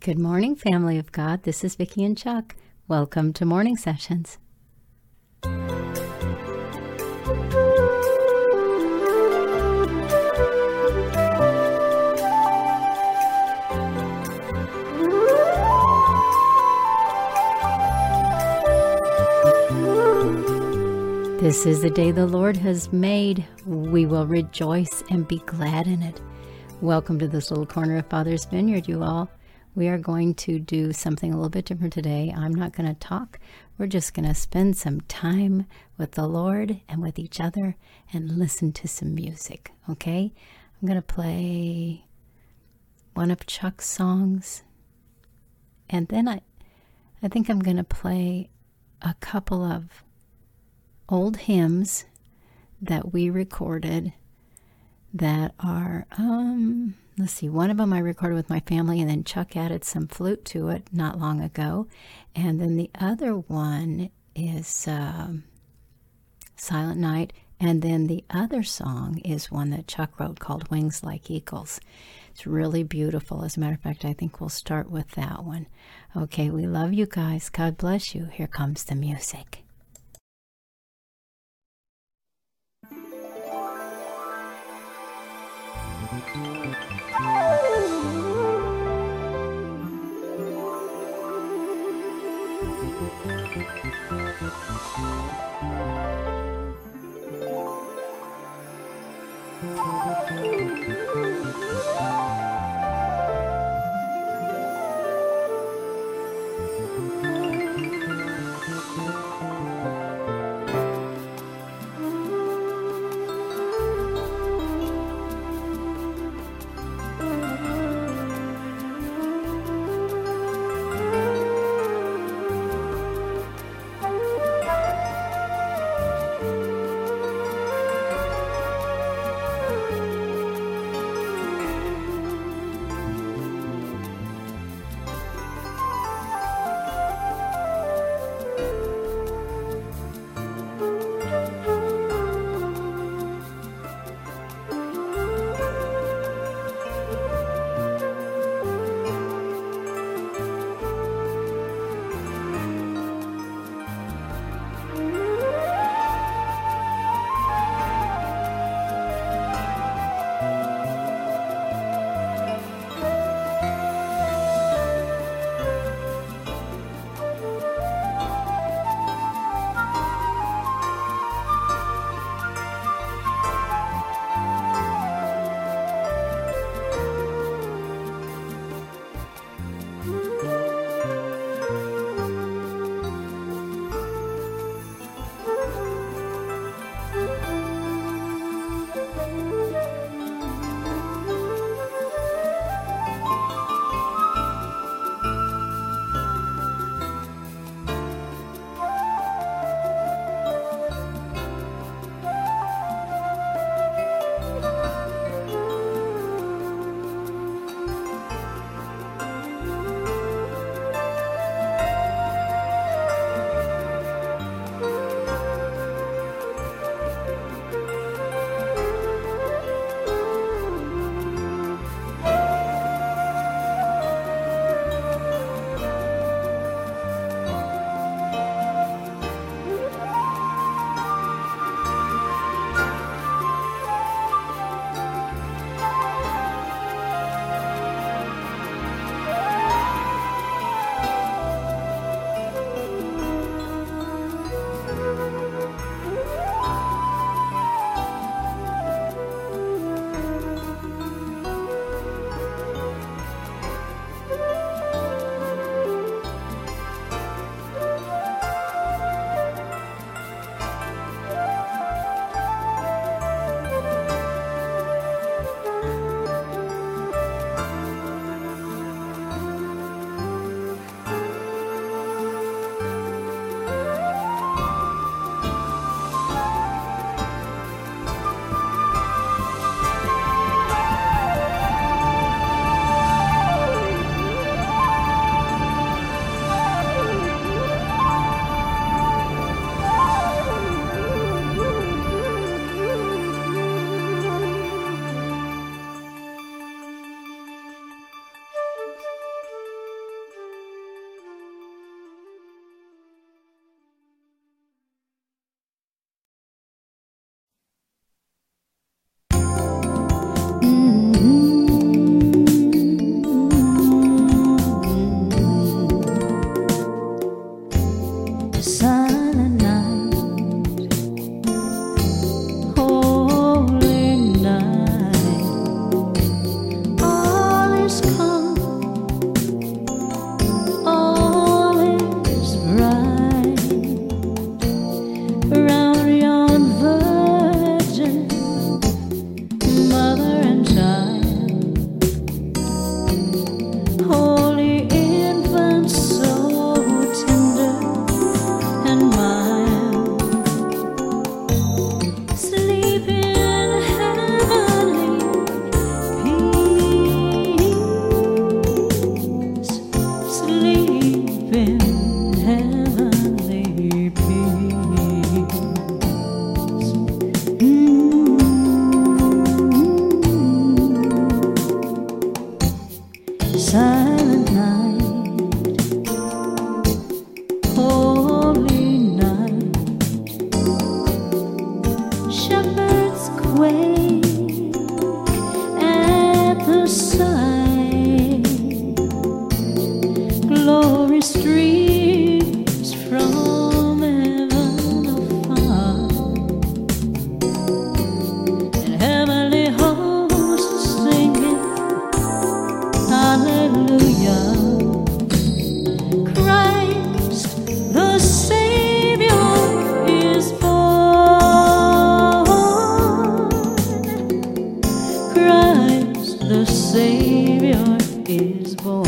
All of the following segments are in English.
Good morning, family of God. This is Vicki and Chuck. Welcome to Morning Sessions. This is the day the Lord has made. We will rejoice and be glad in it. Welcome to this little corner of Father's Vineyard, you all. We are going to do something a little bit different today. I'm not going to talk. We're just going to spend some time with the Lord and with each other and listen to some music, okay? I'm going to play one of Chuck's songs. And then I think I'm going to play a couple of old hymns that we recorded that are, let's see, one of them I recorded with my family, and then Chuck added some flute to it not long ago. And then the other one is Silent Night. And then the other song is one that Chuck wrote called Wings Like Eagles. It's really beautiful. As a matter of fact, I think we'll start with that one. Okay, we love you guys. God bless you. Here comes the music. silent night, holy night, shepherds quake at the sight, glory streams from heaven afar, and heavenly hosts singing hallelujah. Christ the Savior is born. Christ the Savior is born.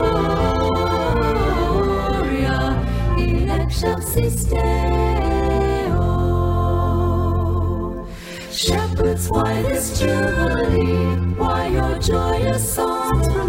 Deo, Gloria in excelsis Deo. Shepherds, why this jubilee? Why your joyous songs?